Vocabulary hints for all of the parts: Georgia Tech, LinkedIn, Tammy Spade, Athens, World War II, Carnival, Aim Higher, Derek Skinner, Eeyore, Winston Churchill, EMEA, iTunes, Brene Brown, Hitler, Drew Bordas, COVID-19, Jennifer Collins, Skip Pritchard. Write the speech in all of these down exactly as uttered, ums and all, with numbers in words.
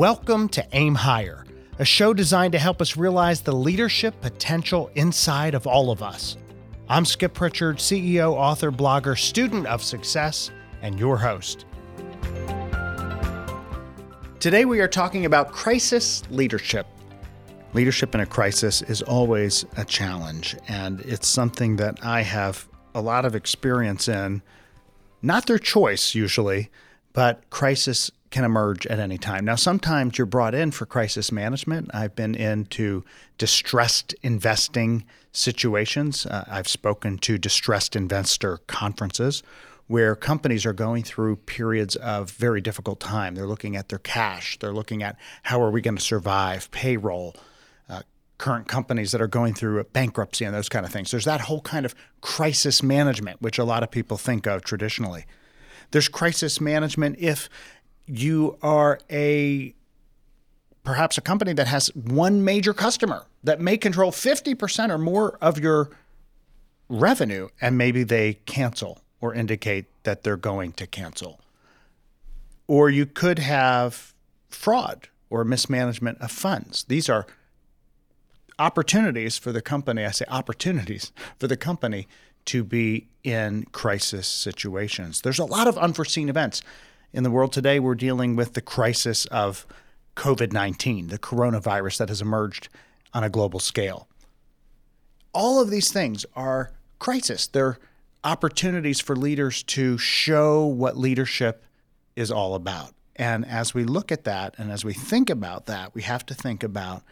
Welcome to Aim Higher, a show designed to help us realize the leadership potential inside of all of us. I'm Skip Pritchard, C E O, author, blogger, student of success, and your host. Today we are talking about crisis leadership. Leadership in a crisis is always a challenge, and it's something that I have a lot of experience in. Not their choice usually, but crisis can emerge at any time. Now, sometimes you're brought in for crisis management. I've been into distressed investing situations. Uh, I've spoken to distressed investor conferences where companies are going through periods of very difficult time. They're looking at their cash. They're looking at how are we going to survive, payroll, uh, current companies that are going through a bankruptcy and those kind of things. There's that whole kind of crisis management, which a lot of people think of traditionally. There's crisis management if you are a perhaps a company that has one major customer that may control fifty percent or more of your revenue, and maybe they cancel or indicate that they're going to cancel. Or you could have fraud or mismanagement of funds. These are opportunities for the company. I say opportunities for the company to be in crisis situations. There's a lot of unforeseen events. In the world today, we're dealing with the crisis of COVID nineteen, the coronavirus that has emerged on a global scale. All of these things are crisis. They're opportunities for leaders to show what leadership is all about. And as we look at that and as we think about that, we have to think about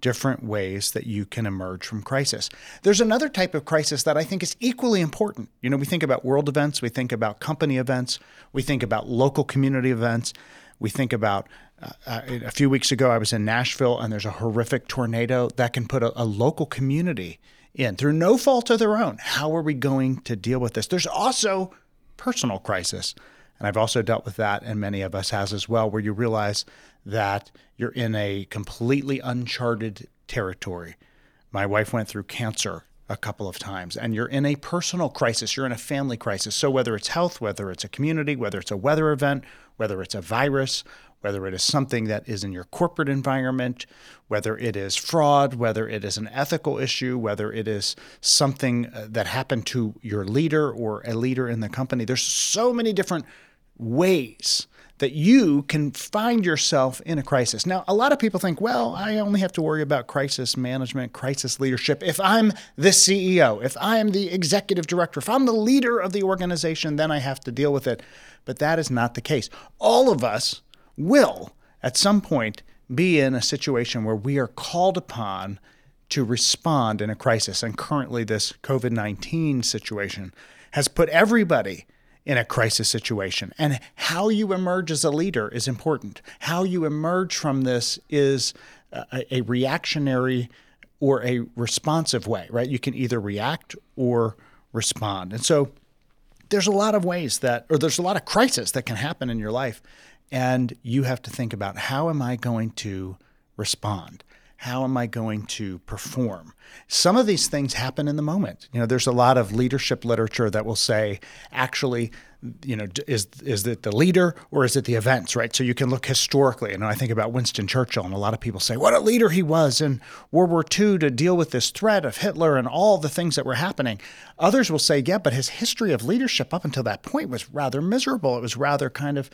different ways that you can emerge from crisis. There's another type of crisis that I think is equally important. You know, we think about world events, we think about company events, we think about local community events, we think about, uh, uh, a few weeks ago I was in Nashville and there's a horrific tornado that can put a, a local community in through no fault of their own. How are we going to deal with this? There's also personal crisis. And I've also dealt with that, and many of us has as well, where you realize that you're in a completely uncharted territory. My wife went through cancer a couple of times, and you're in a personal crisis. You're in a family crisis. So whether it's health, whether it's a community, whether it's a weather event, whether it's a virus, whether it is something that is in your corporate environment, whether it is fraud, whether it is an ethical issue, whether it is something that happened to your leader or a leader in the company, there's so many different ways that you can find yourself in a crisis. Now, a lot of people think, well, I only have to worry about crisis management, crisis leadership. If I'm the C E O, if I'm the executive director, if I'm the leader of the organization, then I have to deal with it. But that is not the case. All of us will, at some point, be in a situation where we are called upon to respond in a crisis. And currently, this COVID nineteen situation has put everybody in a crisis situation. And how you emerge as a leader is important. How you emerge from this is a, a reactionary or a responsive way, right? You can either react or respond. And so there's a lot of ways that, or there's a lot of crisis that can happen in your life. And you have to think about, how am I going to respond? How am I going to perform? Some of these things happen in the moment. You know, there's a lot of leadership literature that will say, actually, you know, is is it the leader or is it the events, right? So you can look historically. And I think about Winston Churchill, and a lot of people say, what a leader he was in World War Two to deal with this threat of Hitler and all the things that were happening. Others will say, yeah, but his history of leadership up until that point was rather miserable. It was rather kind of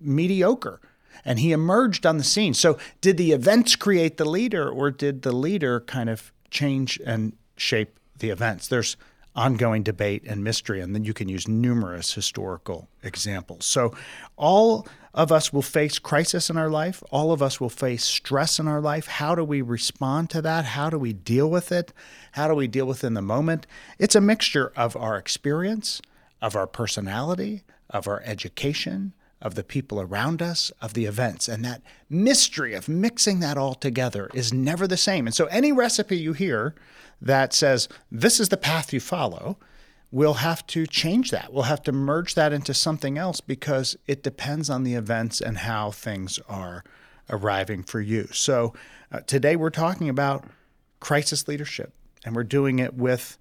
mediocre. And he emerged on the scene. So did the events create the leader, or did the leader kind of change and shape the events? There's ongoing debate and mystery, and then you can use numerous historical examples. So all of us will face crisis in our life. All of us will face stress in our life. How do we respond to that? How do we deal with it? How do we deal with it in the moment? It's a mixture of our experience, of our personality, of our education, of the people around us, of the events. And that mystery of mixing that all together is never the same. And so any recipe you hear that says, this is the path you follow, we'll have to change that. We'll have to merge that into something else, because it depends on the events and how things are arriving for you. So uh, today we're talking about crisis leadership, and we're doing it with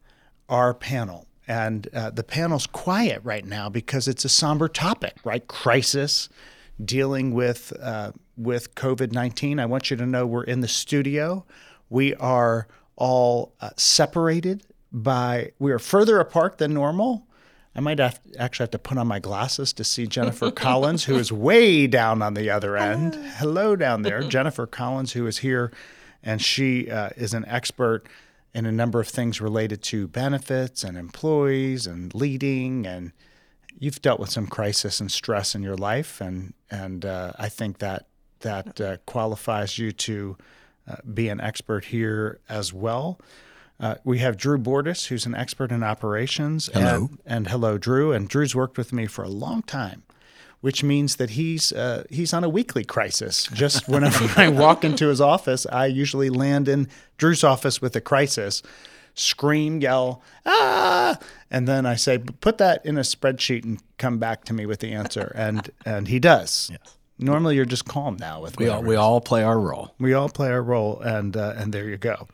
our panel. And uh, the panel's quiet right now because it's a somber topic, right? Crisis, dealing with uh, with COVID nineteen. I want you to know we're in the studio. We are all uh, separated by, we are further apart than normal. I might have, actually have to put on my glasses to see Jennifer Collins, who is way down on the other end. Hello down there. Jennifer Collins, who is here, and she uh, is an expert in a number of things related to benefits and employees and leading. And you've dealt with some crisis and stress in your life, and and uh, I think that that uh, qualifies you to uh, be an expert here as well. Uh, we have Drew Bordas, who's an expert in operations. Hello. And, and hello, Drew. And Drew's worked with me for a long time, which means that he's uh, he's on a weekly crisis. Just whenever I walk into his office, I usually land in Drew's office with a crisis, scream, yell, ah, and then I say, put that in a spreadsheet and come back to me with the answer. And and he does. Yes. Normally, you're just calm now. With we all, we all play our role. We all play our role, and uh, and there you go.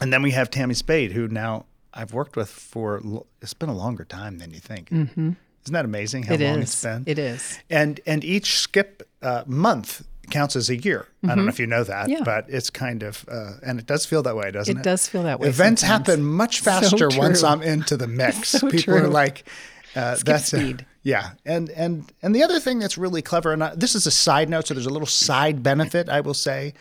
And then we have Tammy Spade, who now I've worked with for, it's been a longer time than you think. Mm-hmm. Isn't that amazing how it long is. It's been? It is. And and each skip uh, month counts as a year. Mm-hmm. I don't know if you know that, yeah. but it's kind of, uh, and it does feel that way, doesn't it? It does feel that way. Events sometimes happen much faster so once I'm into the mix. so People true. are like, uh, skip that's speed. A, yeah. And, and, and the other thing that's really clever, and I, this is a side note, so there's a little side benefit, I will say,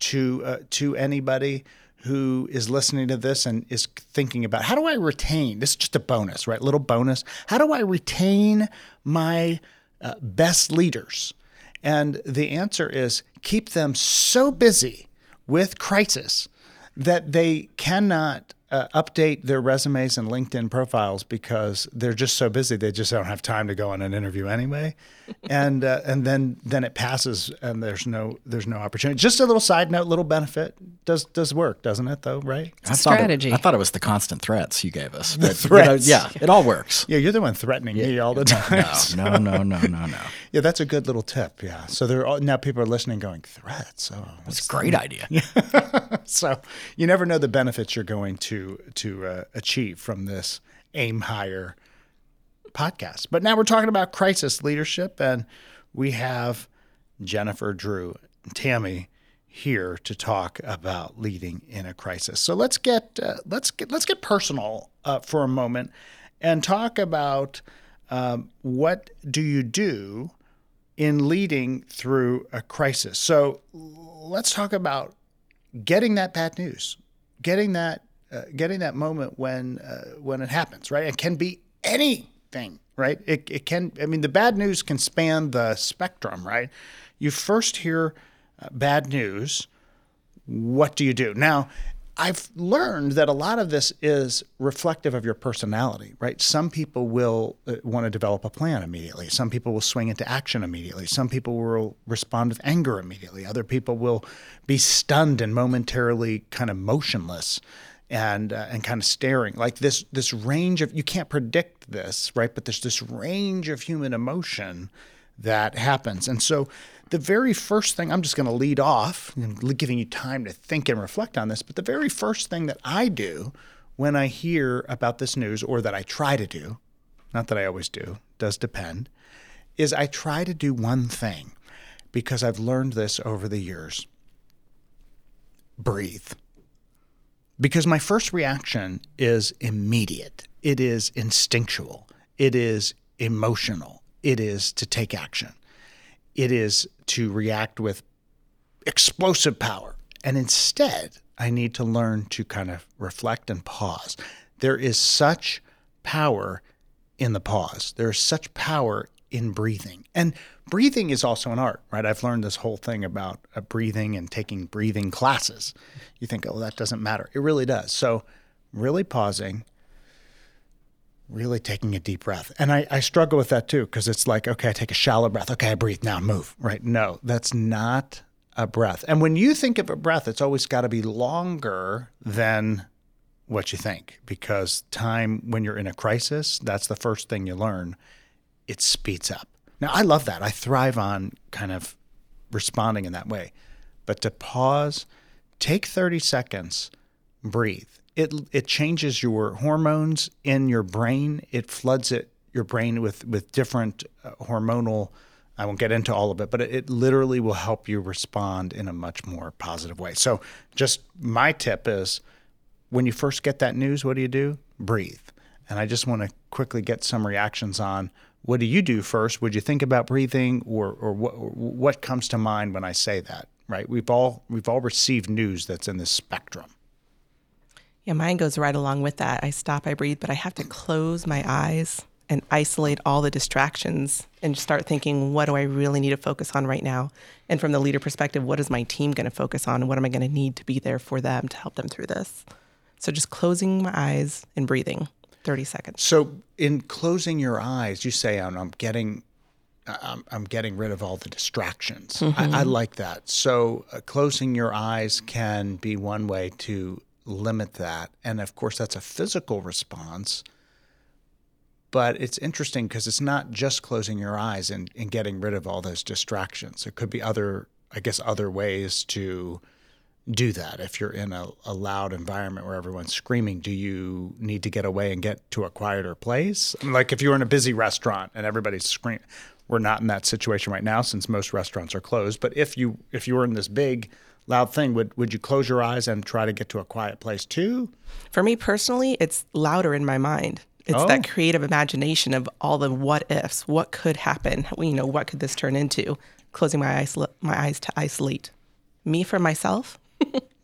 to uh, to anybody who is listening to this and is thinking about, how do I retain, this is just a bonus, right? Little bonus. How do I retain my uh, best leaders? And the answer is keep them so busy with crisis that they cannot uh, update their resumes and LinkedIn profiles because they're just so busy. They just don't have time to go on an interview anyway. And uh, and then then it passes and there's no there's no opportunity. Just a little side note, little benefit does does work, doesn't it though, right? It's I a strategy. It, I thought it was the constant threats you gave us. But, the threats. You know, yeah, it all works. Yeah, you're the one threatening yeah, me all the time. No, so. no, no, no, no, no. Yeah, that's a good little tip, yeah. So there are, now people are listening going, threats? Oh, that's a great idea. So you never know the benefits you're going to, to uh, achieve from this Aim Higher podcast. But now we're talking about crisis leadership, and we have Jennifer, Drew, and Tammy here to talk about leading in a crisis. So let's get uh, let's get let's get personal uh, for a moment and talk about um, what do you do in leading through a crisis. So let's talk about getting that bad news, getting that uh, getting that moment when uh, when it happens, right? It can be any thing, right? It it can, I mean, the bad news can span the spectrum, right? You first hear uh, bad news. What do you do? Now, I've learned that a lot of this is reflective of your personality, right? Some people will uh, want to develop a plan immediately. Some people will swing into action immediately. Some people will respond with anger immediately. Other people will be stunned and momentarily kind of motionless and uh, and kind of staring. Like this this range of, you can't predict this, right? But there's this range of human emotion that happens. And so the very first thing, I'm just going to lead off, giving you time to think and reflect on this, but the very first thing that I do when I hear about this news, or that I try to do, not that I always do, does depend, is I try to do one thing, because I've learned this over the years. Breathe. Because my first reaction is immediate. It is instinctual. It is emotional. It is to take action. It is to react with explosive power. And instead, I need to learn to kind of reflect and pause. There is such power in the pause. There is such power in breathing. And breathing is also an art, right? I've learned this whole thing about breathing and taking breathing classes. You think, oh, that doesn't matter. It really does. So really pausing, really taking a deep breath. And I, I struggle with that too, because it's like, okay, I take a shallow breath. Okay, I breathe now, move, right? No, that's not a breath. And when you think of a breath, it's always got to be longer than what you think, because time, when you're in a crisis, that's the first thing you learn. It speeds up. Now, I love that. I thrive on kind of responding in that way. But to pause, take thirty seconds, breathe. It it changes your hormones in your brain. It floods it your brain with, with different uh, hormonal I won't get into all of it, but it, it literally will help you respond in a much more positive way. So just my tip is, when you first get that news, what do you do? Breathe. And I just want to quickly get some reactions on, what do you do first? Would you think about breathing, or or what, or what comes to mind when I say that, right? We've all we've all received news that's in this spectrum. Yeah, mine goes right along with that. I stop, I breathe, but I have to close my eyes and isolate all the distractions and start thinking, what do I really need to focus on right now? And from the leader perspective, what is my team going to focus on? What am I going to need to be there for them to help them through this? So just closing my eyes and breathing. thirty seconds. So in closing your eyes, you say, I'm, I'm getting I'm, I'm getting rid of all the distractions. Mm-hmm. I, I like that. So uh, closing your eyes can be one way to limit that. And of course, that's a physical response. But it's interesting because it's not just closing your eyes and, and getting rid of all those distractions. It could be other, I guess, other ways to do that. If you're in a, a loud environment where everyone's screaming, do you need to get away and get to a quieter place? I mean, like if you're in a busy restaurant and everybody's screaming, we're not in that situation right now since most restaurants are closed. But if you if you were in this big, loud thing, would would you close your eyes and try to get to a quiet place too? For me personally, it's louder in my mind. It's oh. that creative imagination of all the what ifs. What could happen? You know, what could this turn into? Closing my eyes, my eyes to isolate me from myself.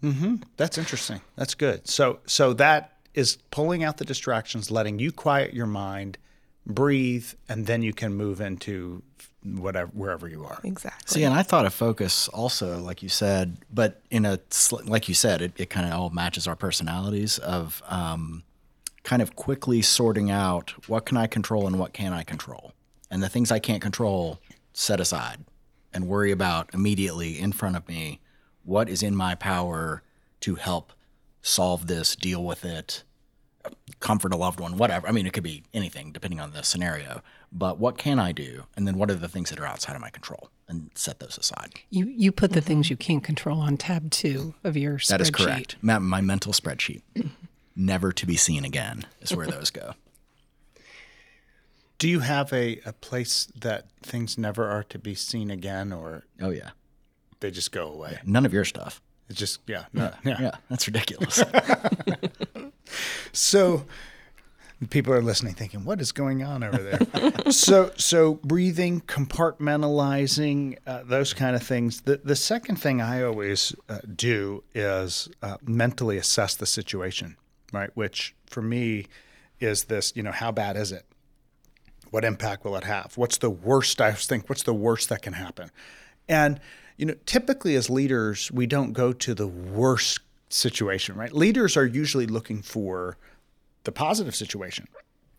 Mm-hmm. That's interesting. That's good. So, so that is pulling out the distractions, letting you quiet your mind, breathe, and then you can move into whatever, wherever you are. Exactly. See, and I thought of focus also, like you said, but in a, like you said, it, it kind of all matches our personalities of um, kind of quickly sorting out what can I control and what can I control. And the things I can't control, set aside and worry about immediately in front of me. What is in my power to help solve this, deal with it, comfort a loved one, whatever. I mean, it could be anything depending on the scenario. But what can I do? And then what are the things that are outside of my control? And set those aside. You you put the mm-hmm. things you can't control on tab two of your spreadsheet. That is correct. My, my mental spreadsheet. Never to be seen again is where those go. Do you have a, a place that things never are to be seen again? Or oh, yeah. They just go away. Yeah, none of your stuff. It's just, yeah. No, yeah, yeah. yeah, that's ridiculous. So people are listening thinking, what is going on over there? so so breathing, compartmentalizing, uh, those kind of things. The, the second thing I always uh, do is uh, mentally assess the situation, right? Which for me is this, you know, how bad is it? What impact will it have? What's the worst, I think, what's the worst that can happen? And you know, typically as leaders, we don't go to the worst situation, right? Leaders are usually looking for the positive situation,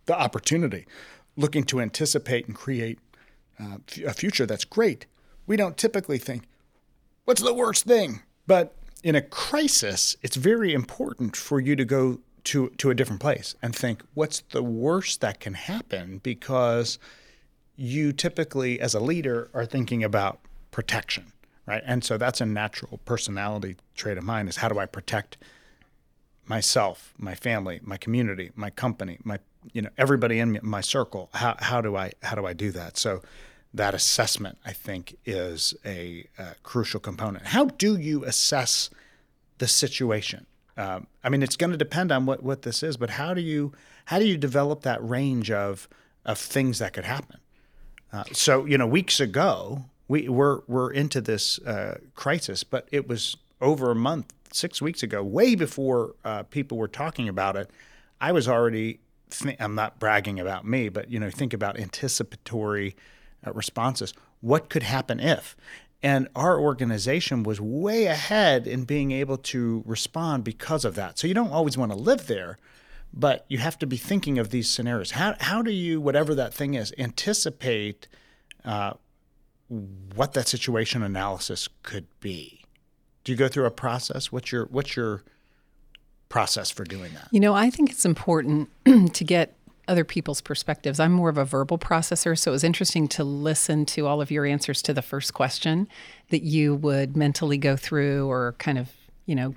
the opportunity, looking to anticipate and create uh, a future that's great. We don't typically think, what's the worst thing? But in a crisis, it's very important for you to go to, to a different place and think, what's the worst that can happen? Because you typically, as a leader, are thinking about protection. Right. And so that's a natural personality trait of mine is how do I protect myself, my family, my community, my company, my, you know, everybody in my circle. How how do I how do I do that? So that assessment, I think, is a, a crucial component. How do you assess the situation? Um, I mean, it's going to depend on what, what this is, but how do you how do you develop that range of of things that could happen? Uh, so, you know, weeks ago. We were we're into this uh, crisis, but it was over a month, six weeks ago, way before uh, people were talking about it. I was already th- I'm not bragging about me, but you know, think about anticipatory uh, responses. What could happen if? And our organization was way ahead in being able to respond because of that. So you don't always want to live there, but you have to be thinking of these scenarios. How how do you, whatever that thing is, anticipate? Uh, what that situation analysis could be. Do you go through a process? What's your what's your process for doing that? You know, I think it's important to get other people's perspectives. I'm more of a verbal processor, so it was interesting to listen to all of your answers to the first question that you would mentally go through or kind of, you know,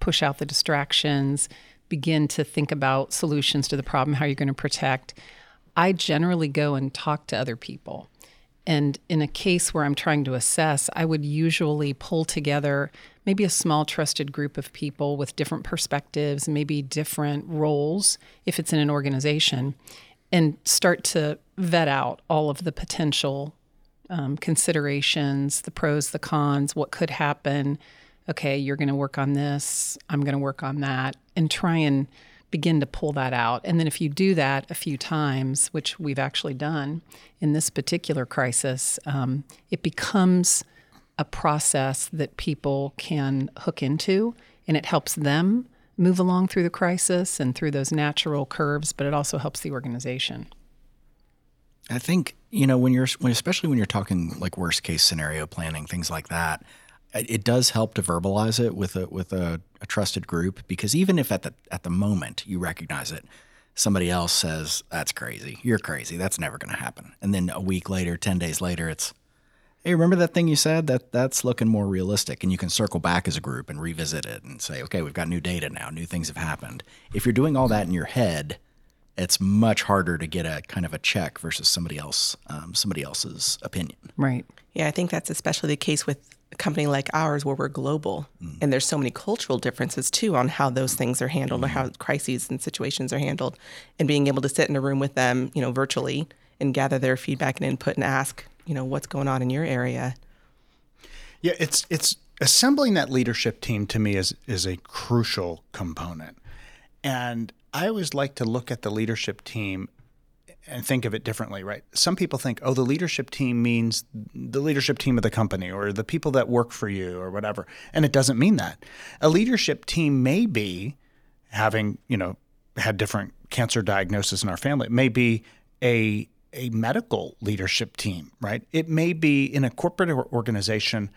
push out the distractions, begin to think about solutions to the problem, how you're going to protect. I generally go and talk to other people. And in a case where I'm trying to assess, I would usually pull together maybe a small trusted group of people with different perspectives, maybe different roles, if it's in an organization, and start to vet out all of the potential um, considerations, the pros, the cons, what could happen. Okay, you're going to work on this, I'm going to work on that, and try and begin to pull that out. And then if you do that a few times, which we've actually done in this particular crisis, um, it becomes a process that people can hook into, and it helps them move along through the crisis and through those natural curves, but it also helps the organization. I think, you know, when you're, when, especially when you're talking like worst case scenario planning, things like that, it does help to verbalize it with a with a, a trusted group, because even if at the at the moment you recognize it, somebody else says, that's crazy, you're crazy, that's never going to happen. And then a week later, ten days later, it's, hey, remember that thing you said? That that's looking more realistic. And you can circle back as a group and revisit it and say, okay, we've got new data now, new things have happened. If you're doing all that in your head, it's much harder to get a kind of a check versus somebody else, um, somebody else's opinion. Right. Yeah, I think that's especially the case with a company like ours where we're global. Mm. And there's so many cultural differences, too, on how those things are handled, mm. or how crises and situations are handled. And being able to sit in a room with them, you know, virtually, and gather their feedback and input and ask, you know, what's going on in your area. Yeah, it's it's assembling that leadership team, to me, is is a crucial component. And I always like to look at the leadership team and think of it differently, right? Some people think, oh, the leadership team means the leadership team of the company or the people that work for you or whatever. And it doesn't mean that. A leadership team may be having, you know, had different cancer diagnoses in our family. It may be a a medical leadership team, right? It may be in a corporate organization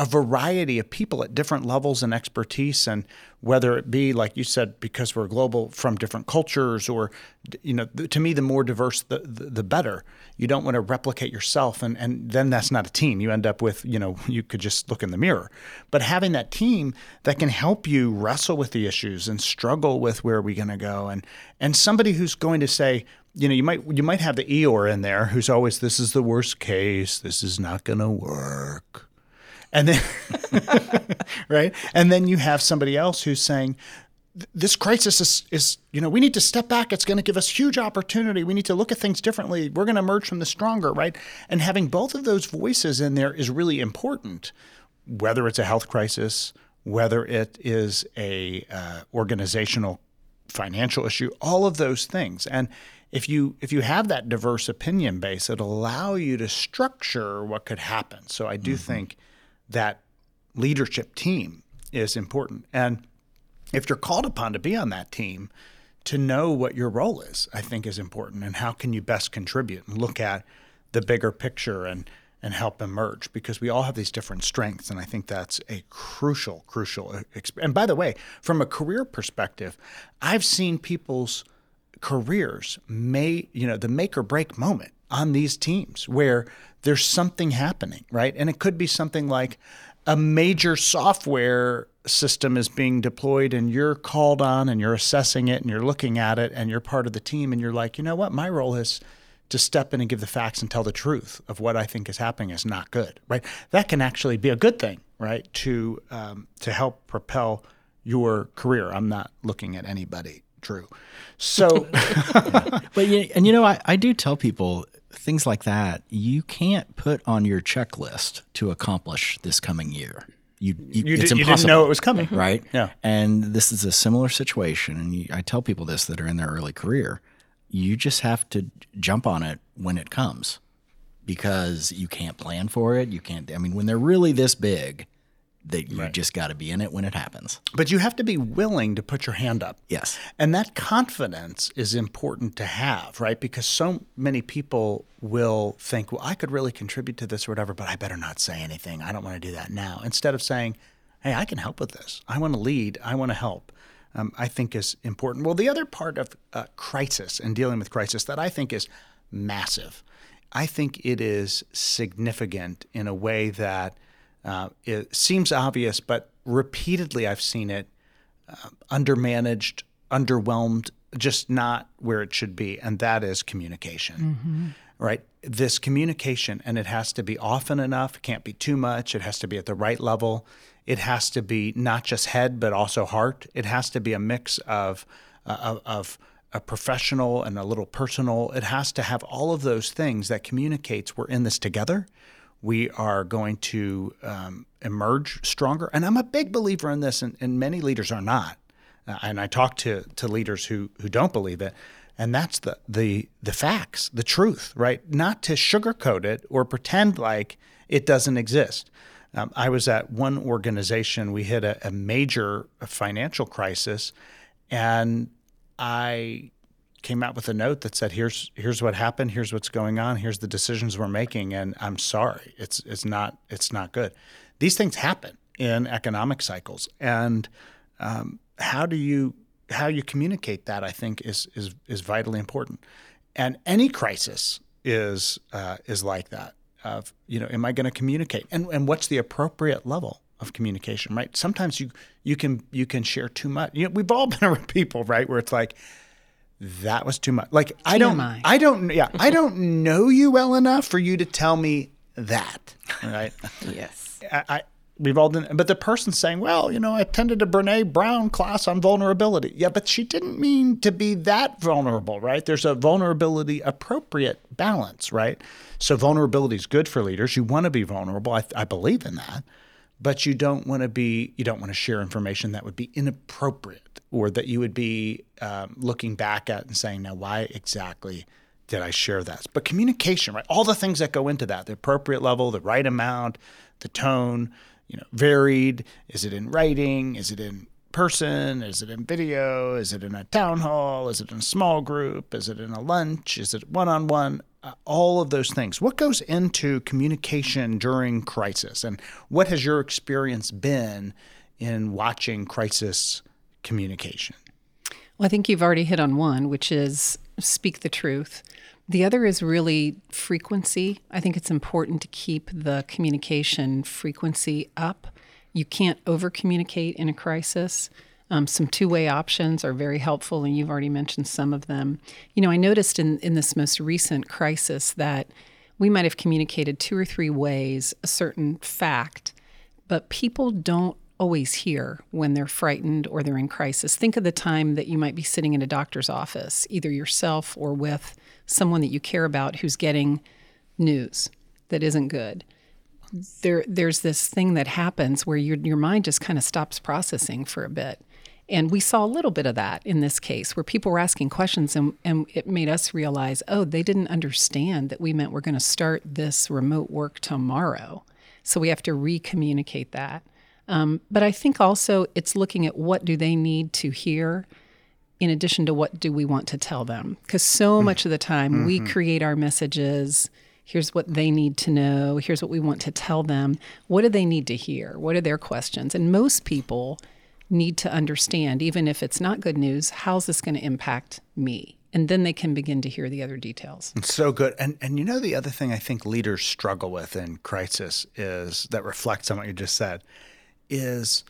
a variety of people at different levels and expertise, and whether it be, like you said, because we're global, from different cultures, or, you know, to me, the more diverse, the the, the better. You don't want to replicate yourself, and, and then that's not a team. You end up with, you know, you could just look in the mirror. But having that team that can help you wrestle with the issues and struggle with where are we going to go, and and somebody who's going to say, you know, you might you might have the Eeyore in there who's always, this is the worst case, this is not going to work. And then, right? And then you have somebody else who's saying, this crisis is, is, you know, we need to step back. It's going to give us huge opportunity. We need to look at things differently. We're going to emerge from this stronger, right? And having both of those voices in there is really important, whether it's a health crisis, whether it is a uh, organizational financial issue, all of those things. And if you if you have that diverse opinion base, it'll allow you to structure what could happen. So I do mm-hmm. think that leadership team is important. And if you're called upon to be on that team, to know what your role is, I think is important, and how can you best contribute and look at the bigger picture and, and help emerge, because we all have these different strengths. And I think that's a crucial, crucial experience. And by the way, from a career perspective, I've seen people's careers may, you know, the make or break moment on these teams where there's something happening, right? And it could be something like a major software system is being deployed and you're called on and you're assessing it and you're looking at it and you're part of the team and you're like, you know what, my role is to step in and give the facts and tell the truth of what I think is happening is not good, right? That can actually be a good thing, right, to um, to help propel your career. I'm not looking at anybody, Drew. So, but yeah, and you know, I, I do tell people things like that. You can't put on your checklist to accomplish this coming year. You, you, you, it's did, you didn't know it was coming, right? Yeah. And this is a similar situation. And you, I tell people this that are in their early career. You just have to jump on it when it comes, because you can't plan for it. You can't. I mean, when they're really this big, that you right. just got to be in it when it happens. But you have to be willing to put your hand up. Yes. And that confidence is important to have, right? Because so many people will think, well, I could really contribute to this or whatever, but I better not say anything. I don't want to do that now. Instead of saying, hey, I can help with this. I want to lead. I want to help, um, I think is important. Well, the other part of uh, crisis and dealing with crisis that I think is massive, I think it is significant in a way that Uh, it seems obvious, but repeatedly I've seen it uh, undermanaged, underwhelmed, just not where it should be, and that is communication. Mm-hmm. right? This communication, and it has to be often enough. It can't be too much. It has to be at the right level. It has to be not just head, but also heart. It has to be a mix of uh, of a professional and a little personal. It has to have all of those things that communicates we're in this together. We are going to um, emerge stronger. And I'm a big believer in this, and, and many leaders are not. Uh, and I talk to to leaders who who don't believe it. And that's the, the the facts, the truth, right? Not to sugarcoat it or pretend like it doesn't exist. Um, I was at one organization. We hit a, a major financial crisis, and I came out with a note that said, "Here's here's what happened. Here's what's going on. Here's the decisions we're making. And I'm sorry, it's it's not it's not good." These things happen in economic cycles, and um, how do you? How you communicate that, I think, is is is vitally important, and any crisis is uh, is like that. Of you know, am I going to communicate, and and what's the appropriate level of communication, right? Sometimes you you can you can share too much. You know, we've all been around people, right, where it's like that was too much. Like I don't, T M I. I don't, yeah, I don't know you well enough for you to tell me that, right? Yes, I. I We've all done, but the person saying, well, you know, I attended a Brene Brown class on vulnerability. Yeah, but she didn't mean to be that vulnerable, right? There's a vulnerability appropriate balance, right? So vulnerability is good for leaders. You want to be vulnerable. I, I believe in that, but you don't want to be, you don't want to share information that would be inappropriate or that you would be um, looking back at and saying, now, why exactly did I share that? But communication, right? All the things that go into that, the appropriate level, the right amount, the tone, you know, varied. Is it in writing? Is it in person? Is it in video? Is it in a town hall? Is it in a small group? Is it in a lunch? Is it one-on-one? Uh, all of those things. What goes into communication during crisis? And what has your experience been in watching crisis communication? Well, I think you've already hit on one, which is speak the truth. The other is really frequency. I think it's important to keep the communication frequency up. You can't over-communicate in a crisis. Um, some two-way options are very helpful, and you've already mentioned some of them. You know, I noticed in, in this most recent crisis that we might have communicated two or three ways a certain fact, but people don't always hear when they're frightened or they're in crisis. Think of the time that you might be sitting in a doctor's office, either yourself or with someone that you care about who's getting news that isn't good. There, there's this thing that happens where your your mind just kind of stops processing for a bit. And we saw a little bit of that in this case where people were asking questions, and, and it made us realize, oh, they didn't understand that we meant we're going to start this remote work tomorrow. So we have to re-communicate that. Um, but I think also it's looking at what do they need to hear in addition to what do we want to tell them. Because so much of the time mm-hmm. we create our messages, here's what they need to know, here's what we want to tell them, what do they need to hear, what are their questions? And most people need to understand, even if it's not good news, how's this going to impact me? And then they can begin to hear the other details. It's so good. And and you know the other thing I think leaders struggle with in crisis is, that reflects on what you just said, is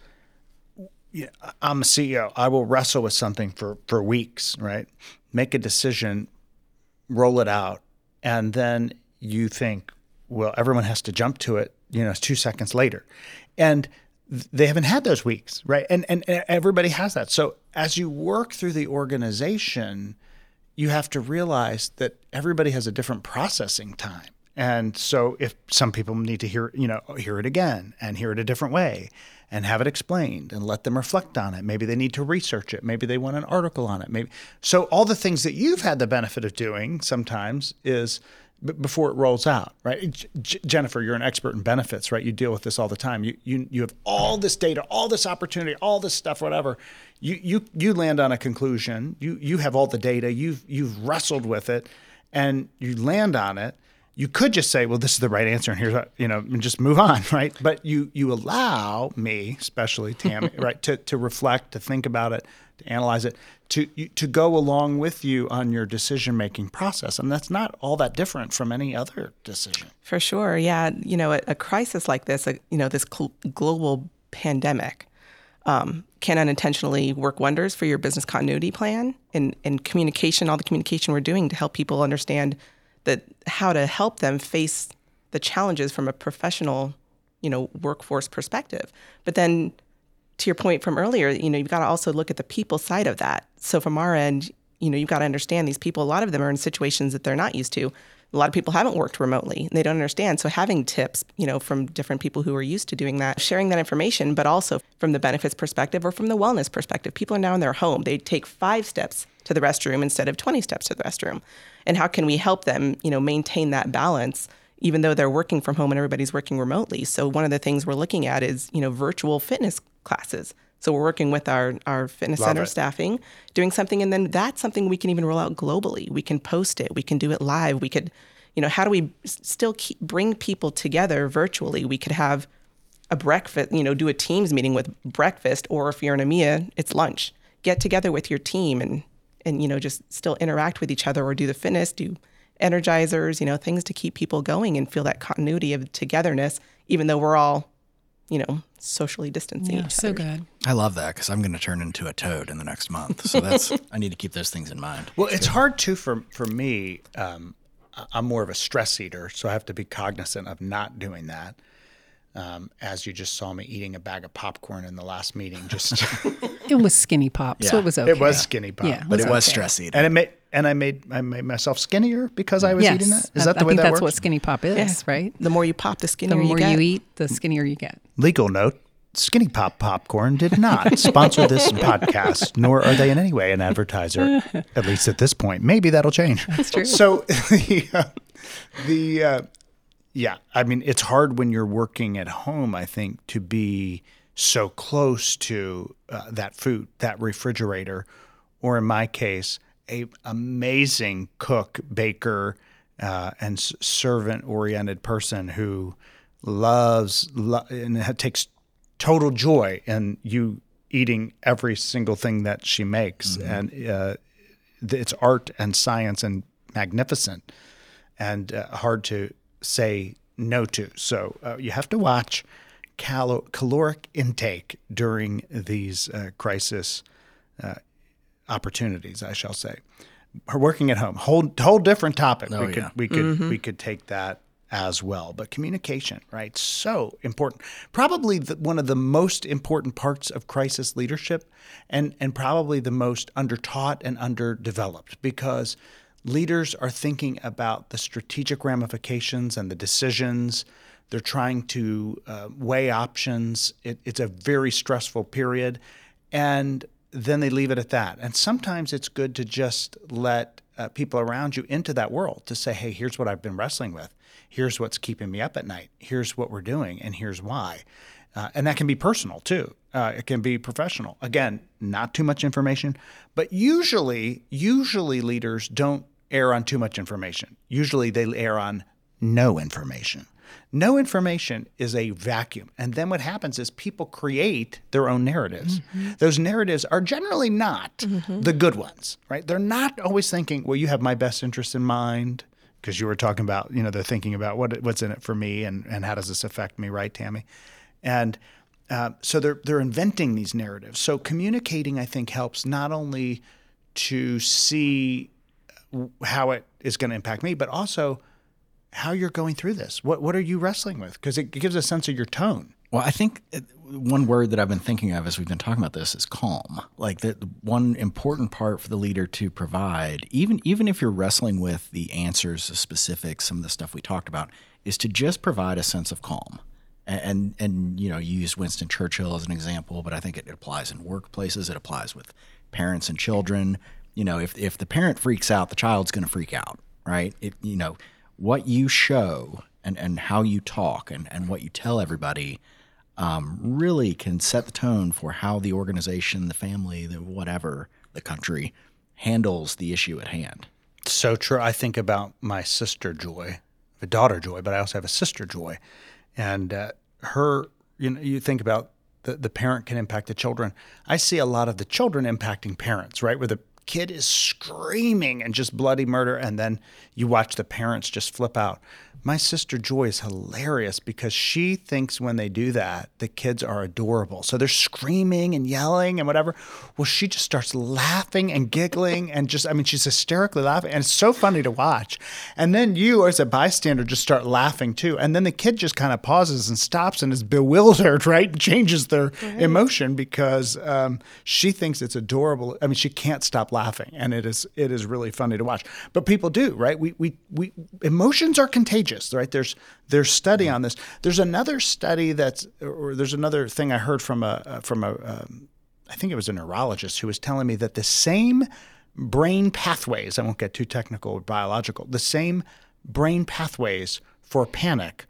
yeah, I'm a C E O. I will wrestle with something for, for weeks, right? Make a decision, roll it out, and then you think, well, everyone has to jump to it, you know, it's two seconds later. And th- they haven't had those weeks, right? And, and and everybody has that. So as you work through the organization, you have to realize that everybody has a different processing time. And so if some people need to hear, you know, hear it again and hear it a different way and have it explained and let them reflect on it. Maybe they need to research it. Maybe they want an article on it. Maybe so all the things that you've had the benefit of doing sometimes is b- before it rolls out, right? J- Jennifer, you're an expert in benefits, right? You deal with this all the time. You you you have all this data, all this opportunity, all this stuff, whatever. You you you land on a conclusion. You you have all the data. You've you've wrestled with it and you land on it. You could just say, well, this is the right answer, and here's what, you know, and just move on, right? But you you allow me, especially Tammy, right, to to reflect, to think about it, to analyze it, to you, to go along with you on your decision-making process. And that's not all that different from any other decision. For sure, yeah. You know, a, a crisis like this, a, you know, this cl- global pandemic um, can unintentionally work wonders for your business continuity plan and, and communication, all the communication we're doing to help people understand that how to help them face the challenges from a professional, you know, workforce perspective. But then to your point from earlier, you know, you've got to also look at the people side of that. So from our end, you know, you've got to understand these people, a lot of them are in situations that they're not used to. A lot of people haven't worked remotely and they don't understand. So having tips, you know, from different people who are used to doing that, sharing that information, but also from the benefits perspective or from the wellness perspective. People are now in their home. They take five steps to the restroom instead of twenty steps to the restroom. And how can we help them, you know, maintain that balance, even though they're working from home and everybody's working remotely? So one of the things we're looking at is, you know, virtual fitness classes. So we're working with our, our fitness Love center it. staffing, doing something, and then that's something we can even roll out globally. We can post it. We can do it live. We could, you know, how do we still keep, bring people together virtually? We could have a breakfast, you know, do a Teams meeting with breakfast, or if you're in EMEA, it's lunch. Get together with your team and, and, you know, just still interact with each other or do the fitness, do energizers, you know, things to keep people going and feel that continuity of togetherness, even though we're all, you know, socially distancing yeah, each other. So good. I love that because I'm going to turn into a toad in the next month. So that's, I need to keep those things in mind. Well, it's hard too for, for me. Um, I'm more of a stress eater, so I have to be cognizant of not doing that. Um, as you just saw me eating a bag of popcorn in the last meeting, just it was skinny pop, yeah. so it was okay. It was skinny pop, yeah, it but it was okay. stress eating, and it made and I made I made myself skinnier because I was yes. eating that. Is that I, the way I think that that's works? What skinny pop is, yeah. right? The more you pop, the skinnier you get. The more you, you eat, the skinnier you get. Legal note: Skinny Pop Popcorn did not sponsor this podcast, nor are they in any way an advertiser, at least at this point. Maybe that'll change. That's true. So the uh, the. Uh, Yeah. I mean, it's hard when you're working at home, I think, to be so close to uh, that food, that refrigerator, or in my case, a amazing cook, baker, uh, and servant-oriented person who loves lo- and takes total joy in you eating every single thing that she makes. Mm-hmm. And uh, it's art and science and magnificent and uh, hard to say no to. So uh, you have to watch cal- caloric intake during these uh, crisis uh, opportunities, I shall say. We're working at home, whole whole different topic. Oh, we could yeah. we could mm-hmm. we could take that as well. But communication, right? So important. Probably the, one of the most important parts of crisis leadership, and and probably the most undertaught and underdeveloped, because leaders are thinking about the strategic ramifications and the decisions. They're trying to uh, weigh options. It, it's a very stressful period. And then they leave it at that. And sometimes it's good to just let uh, people around you into that world to say, hey, here's what I've been wrestling with. Here's what's keeping me up at night. Here's what we're doing, and here's why. Uh, and that can be personal, too. Uh, it can be professional. Again, not too much information, but usually, usually leaders don't err on too much information. Usually they err on no information. No information is a vacuum. And then what happens is people create their own narratives. Mm-hmm. Those narratives are generally not mm-hmm. the good ones, right? They're not always thinking, well, you have my best interest in mind, because you were talking about, you know, they're thinking about what what's in it for me and, and how does this affect me, right, Tammy? And uh, so they're they're inventing these narratives. So communicating, I think, helps not only to see how it is going to impact me, but also how you're going through this. What what are you wrestling with? Because it gives a sense of your tone. Well, I think one word that I've been thinking of as we've been talking about this is calm. Like the one important part for the leader to provide, even even if you're wrestling with the answers, the specifics, some of the stuff we talked about, is to just provide a sense of calm. And, and you know, you use Winston Churchill as an example, but I think it applies in workplaces. It applies with parents and children. You know, if if the parent freaks out, the child's going to freak out, right? It, you know, what you show and, and how you talk and, and what you tell everybody um, really can set the tone for how the organization, the family, the whatever, the country handles the issue at hand. So true. I think about my sister Joy, I have a daughter Joy, but I also have a sister Joy. And uh, her, you know, you think about the, the parent can impact the children. I see a lot of the children impacting parents, right? Where the kid is screaming and just bloody murder, and then you watch the parents just flip out. My sister Joy is hilarious because she thinks when they do that, the kids are adorable. So they're screaming and yelling and whatever. Well, she just starts laughing and giggling and just, I mean, she's hysterically laughing. And it's so funny to watch. And then you as a bystander just start laughing too. And then the kid just kind of pauses and stops and is bewildered, right? And changes their right. emotion because um, she thinks it's adorable. I mean, she can't stop laughing. And it is it is really funny to watch. But people do, right? We we we emotions are contagious. Right? There's there's study on this. There's another study that's, or there's another thing I heard from a from a, um, I think it was a neurologist who was telling me that the same brain pathways, I won't get too technical or biological, the same brain pathways for panic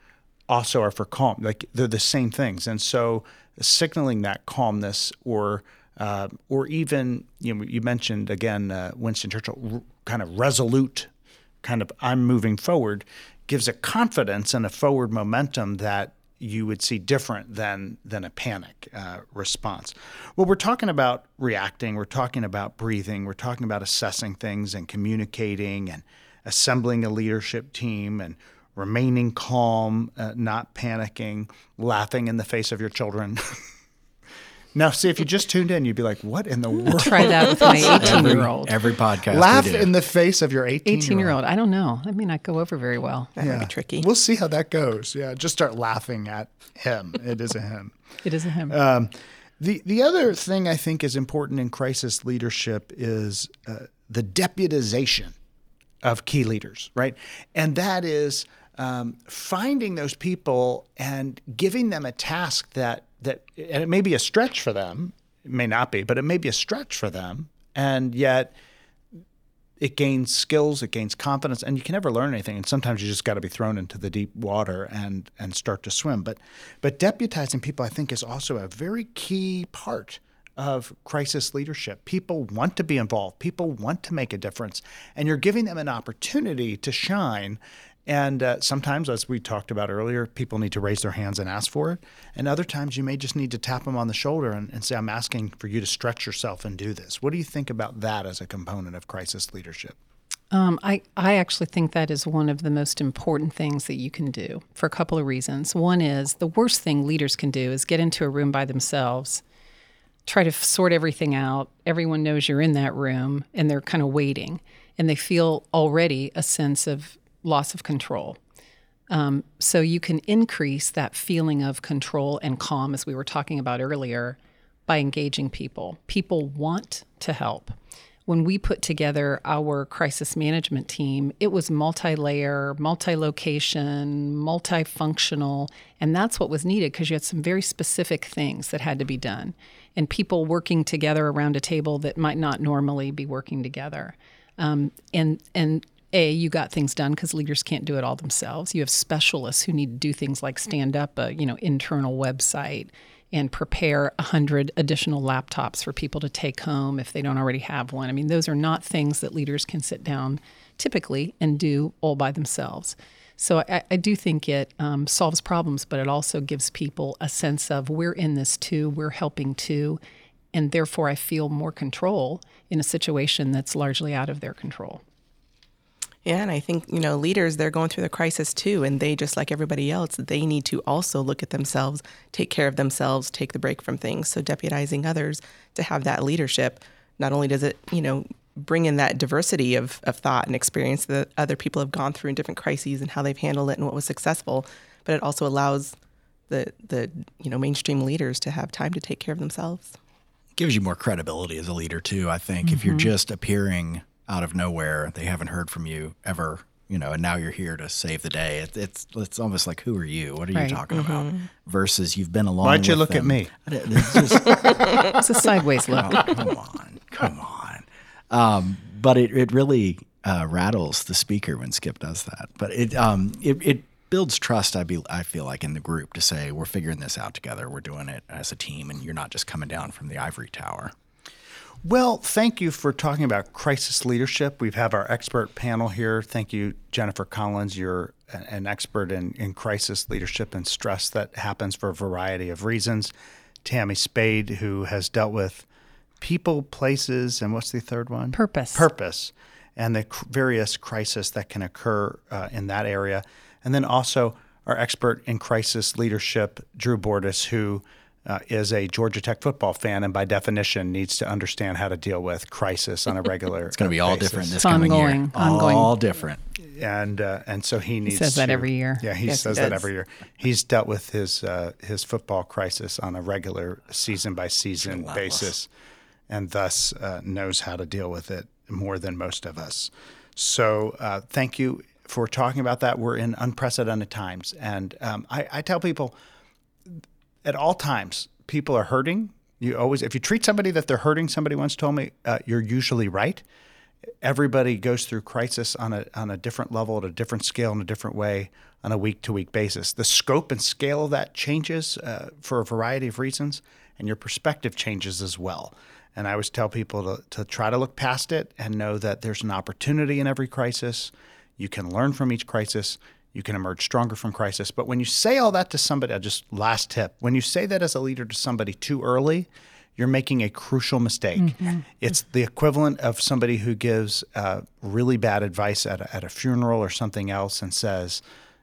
also are for calm. Like they're the same things, and so signaling that calmness or uh, or even you know, you mentioned again uh, Winston Churchill, kind of resolute, kind of I'm moving forward. Gives a confidence and a forward momentum that you would see different than than a panic uh, response. Well, we're talking about reacting, we're talking about breathing, we're talking about assessing things and communicating and assembling a leadership team and remaining calm, uh, not panicking, laughing in the face of your children. Now, see, if you just tuned in, you'd be like, what in the world? Try that with my eighteen-year-old. Every, every podcast. Laugh in the face of your eighteen-year-old. eighteen-year-old. I don't know. That may not go over very well. That yeah. might be tricky. We'll see how that goes. Yeah, just start laughing at him. It is a him. It is a him. Um, the, the other thing I think is important in crisis leadership is uh, the deputization of key leaders, right? And that is um, finding those people and giving them a task that That and it may be a stretch for them, it may not be, but it may be a stretch for them, and yet it gains skills, it gains confidence, and you can never learn anything. And sometimes you just got to be thrown into the deep water and and start to swim. But but deputizing people, I think, is also a very key part of crisis leadership. People want to be involved, people want to make a difference, and you're giving them an opportunity to shine. And uh, sometimes, as we talked about earlier, people need to raise their hands and ask for it. And other times you may just need to tap them on the shoulder and, and say, I'm asking for you to stretch yourself and do this. What do you think about that as a component of crisis leadership? Um, I, I actually think that is one of the most important things that you can do for a couple of reasons. One is the worst thing leaders can do is get into a room by themselves, try to sort everything out. Everyone knows you're in that room and they're kind of waiting and they feel already a sense of loss of control. Um, so you can increase that feeling of control and calm, as we were talking about earlier, by engaging people. People want to help. When we put together our crisis management team, it was multi-layer, multi-location, multifunctional, and that's what was needed because you had some very specific things that had to be done, and people working together around a table that might not normally be working together. Um, and and A, you got things done because leaders can't do it all themselves. You have specialists who need to do things like stand up a, you know, internal website and prepare one hundred additional laptops for people to take home if they don't already have one. I mean, those are not things that leaders can sit down typically and do all by themselves. So I, I do think it um, solves problems, but it also gives people a sense of we're in this too, we're helping too, and therefore I feel more control in a situation that's largely out of their control. Yeah, and I think, you know, leaders, they're going through the crisis too, and they, just like everybody else, they need to also look at themselves, take care of themselves, take the break from things. So deputizing others to have that leadership, not only does it, you know, bring in that diversity of, of thought and experience that other people have gone through in different crises and how they've handled it and what was successful, but it also allows the, the you know, mainstream leaders to have time to take care of themselves. It gives you more credibility as a leader too, I think, mm-hmm. if you're just appearing out of nowhere, they haven't heard from you ever, you know, and now you're here to save the day. It, it's it's almost like, who are you? What are right. you talking mm-hmm. about? Versus you've been along Why'd with you look them. At me? It's, just, it's a sideways look. Oh, come on, come on. Um, but it, it really uh, rattles the speaker when Skip does that. But it um, it, it builds trust, I, be, I feel like, in the group to say, we're figuring this out together. We're doing it as a team, and you're not just coming down from the ivory tower. Well, thank you for talking about crisis leadership. We have our expert panel here. Thank you, Jennifer Collins. You're an expert in, in crisis leadership and stress that happens for a variety of reasons. Tammy Spade, who has dealt with people, places, and what's the third one? Purpose. Purpose, and the cr- various crises that can occur uh, in that area. And then also our expert in crisis leadership, Drew Bordas, who uh, is a Georgia Tech football fan and by definition needs to understand how to deal with crisis on a regular basis. It's going to be all basis. different this it's coming ongoing, year. Ongoing. All different. And uh, and so he needs to. He says to, that every year. Yeah, he yes, says he that every year. He's dealt with his uh, his football crisis on a regular season-by-season basis, and thus uh, knows how to deal with it more than most of us. So uh, thank you for talking about that. We're in unprecedented times. And um, I, I tell people at all times, people are hurting. You always, if you treat somebody that they're hurting, somebody once told me, uh, you're usually right. Everybody goes through crisis on a on a different level, at a different scale, in a different way, on a week-to-week basis. The scope and scale of that changes uh, for a variety of reasons, and your perspective changes as well. And I always tell people to, to try to look past it and know that there's an opportunity in every crisis. You can learn from each crisis. You can emerge stronger from crisis. But when you say all that to somebody, just last tip, when you say that as a leader to somebody too early, you're making a crucial mistake. Mm-hmm. It's the equivalent of somebody who gives uh, really bad advice at a, at a funeral or something else and says,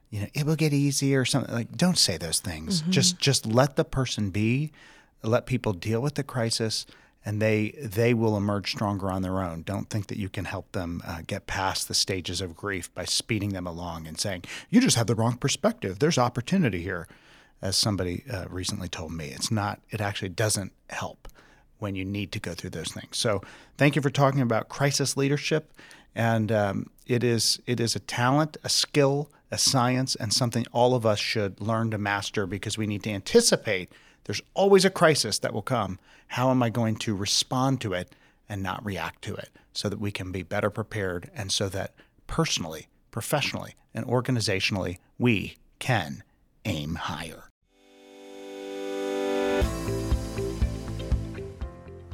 you know, it will get easier or something. Like, don't say those things. Mm-hmm. Just just let the person be, let people deal with the crisis, and they they will emerge stronger on their own. Don't think that you can help them uh, get past the stages of grief by speeding them along and saying, you just have the wrong perspective. There's opportunity here. As somebody uh, recently told me, it's not, it actually doesn't help when you need to go through those things. So thank you for talking about crisis leadership. And um, it is it is a talent, a skill, a science, and something all of us should learn to master because we need to anticipate there's always a crisis that will come. How am I going to respond to it and not react to it so that we can be better prepared and so that personally, professionally, and organizationally, we can aim higher.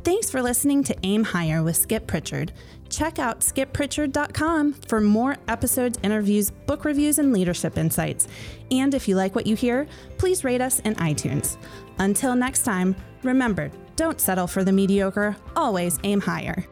Thanks for listening to Aim Higher with Skip Pritchard. Check out skip pritchard dot com for more episodes, interviews, book reviews, and leadership insights. And if you like what you hear, please rate us in iTunes. Until next time, remember, don't settle for the mediocre, always aim higher.